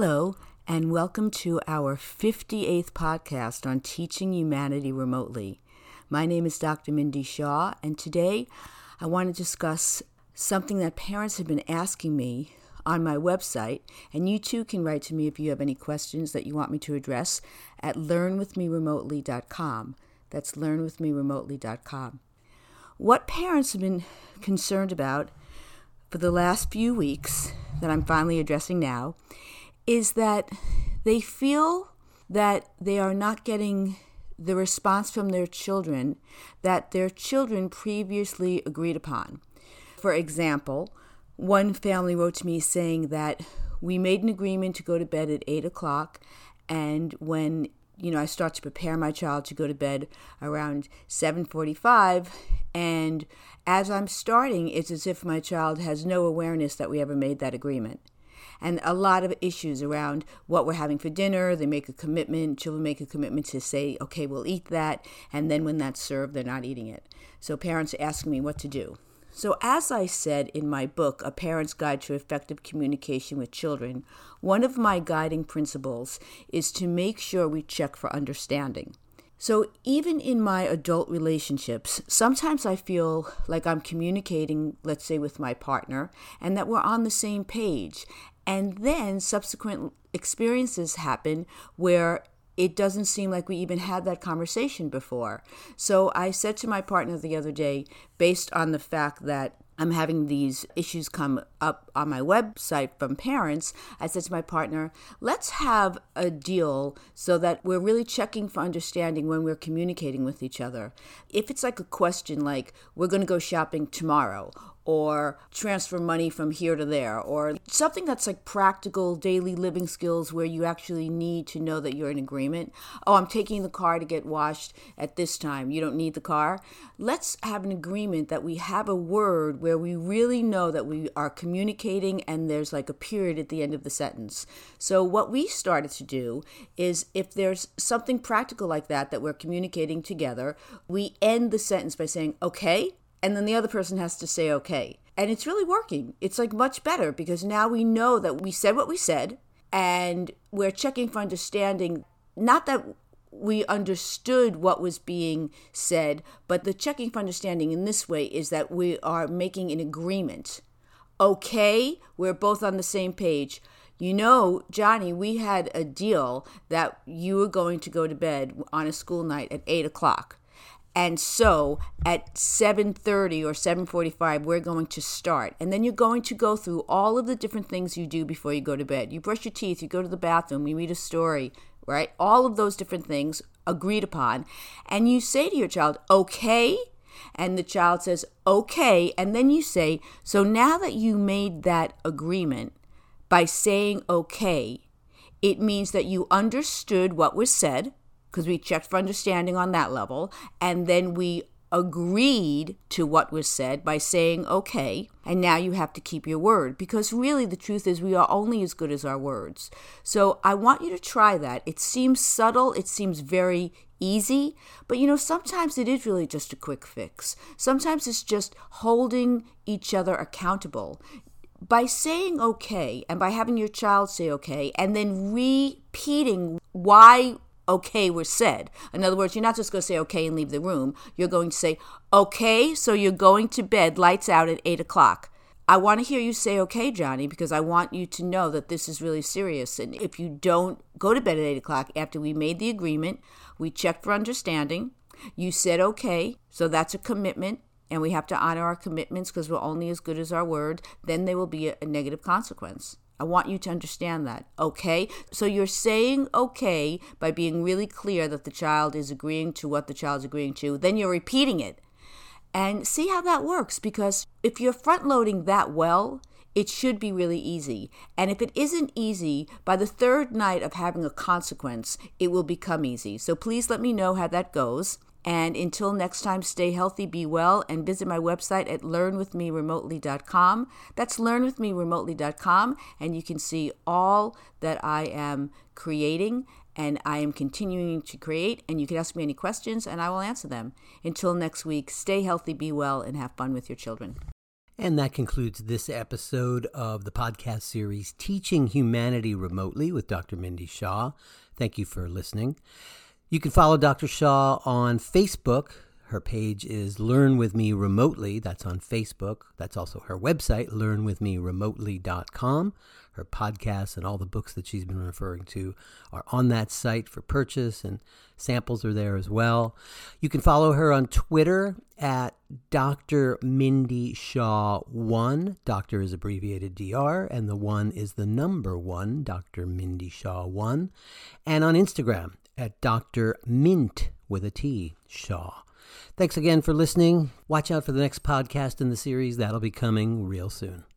Hello, and welcome to our 58th podcast on Teaching Humanity Remotely. My name is Dr. Mindy Shaw, and today I want to discuss something that parents have been asking me on my website, and you too can write to me if you have any questions that you want me to address at learnwithmeremotely.com. That's learnwithmeremotely.com. What parents have been concerned about for the last few weeks that I'm finally addressing now is that they feel that they are not getting the response from their children that their children previously agreed upon. For example, one family wrote to me saying that we made an agreement to go to bed at 8 o'clock, and when I start to prepare my child to go to bed around 7:45, and as I'm starting, it's as if my child has no awareness that we ever made that agreement. And a lot of issues around what we're having for dinner. They make a commitment, children make a commitment to say, okay, we'll eat that. And then when that's served, they're not eating it. So parents ask me what to do. So as I said in my book, A Parent's Guide to Effective Communication with Children, one of my guiding principles is to make sure we check for understanding. So even in my adult relationships, sometimes I feel like I'm communicating, let's say, with my partner, and that we're on the same page. And then subsequent experiences happen where it doesn't seem like we even had that conversation before. So I said to my partner the other day, based on the fact that I'm having these issues come up on my website from parents, I said to my partner, let's have a deal so that we're really checking for understanding when we're communicating with each other. If it's like a question like, we're going to go shopping tomorrow, or transfer money from here to there, or something that's like practical daily living skills where you actually need to know that you're in agreement. Oh, I'm taking the car to get washed at this time. You don't need the car. Let's have an agreement that we have a word where we really know that we are communicating and there's like a period at the end of the sentence. So what we started to do is if there's something practical like that, that we're communicating together, we end the sentence by saying, okay, and then the other person has to say, okay. And it's really working. It's like much better because now we know that we said what we said and we're checking for understanding. Not that we understood what was being said, but the checking for understanding in this way is that we are making an agreement. Okay, we're both on the same page. You know, Johnny, we had a deal that you were going to go to bed on a school night at 8 o'clock. And so at 7:30 or 7:45, we're going to start. And then you're going to go through all of the different things you do before you go to bed. You brush your teeth, you go to the bathroom, you read a story, right? All of those different things agreed upon. And you say to your child, okay? And the child says, okay. And then you say, so now that you made that agreement by saying okay, it means that you understood what was said, because we checked for understanding on that level, and then we agreed to what was said by saying, okay, and now you have to keep your word, because really the truth is we are only as good as our words. So I want you to try that. It seems subtle, it seems very easy, but sometimes it is really just a quick fix. Sometimes it's just holding each other accountable. By saying okay, and by having your child say okay, and then repeating why okay was said. In other words, you're not just going to say okay and leave the room. You're going to say, okay, so you're going to bed, lights out at 8 o'clock. I want to hear you say okay, Johnny, because I want you to know that this is really serious. And if you don't go to bed at 8 o'clock after we made the agreement, we checked for understanding, you said okay, so that's a commitment, and we have to honor our commitments because we're only as good as our word, then there will be a negative consequence. I want you to understand that, okay? So you're saying okay by being really clear that the child is agreeing to what the child's agreeing to. Then you're repeating it. And see how that works, because if you're front-loading that well, it should be really easy. And if it isn't easy, by the third night of having a consequence, it will become easy. So please let me know how that goes. And until next time, stay healthy, be well, and visit my website at learnwithmeremotely.com. That's learnwithmeremotely.com, and you can see all that I am creating, and I am continuing to create, and you can ask me any questions, and I will answer them. Until next week, stay healthy, be well, and have fun with your children. And that concludes this episode of the podcast series, Teaching Humanity Remotely with Dr. Mindy Shaw. Thank you for listening. You can follow Dr. Shaw on Facebook. Her page is Learn With Me Remotely. That's on Facebook. That's also her website, learnwithmeremotely.com. Her podcasts and all the books that she's been referring to are on that site for purchase, and samples are there as well. You can follow her on Twitter at Dr. Mindy Shaw 1. Doctor is abbreviated DR, and the 1 is the number 1, Dr. Mindy Shaw 1. And on Instagram at Dr. Mint with a T, Shaw. Thanks again for listening. Watch out for the next podcast in the series. That'll be coming real soon.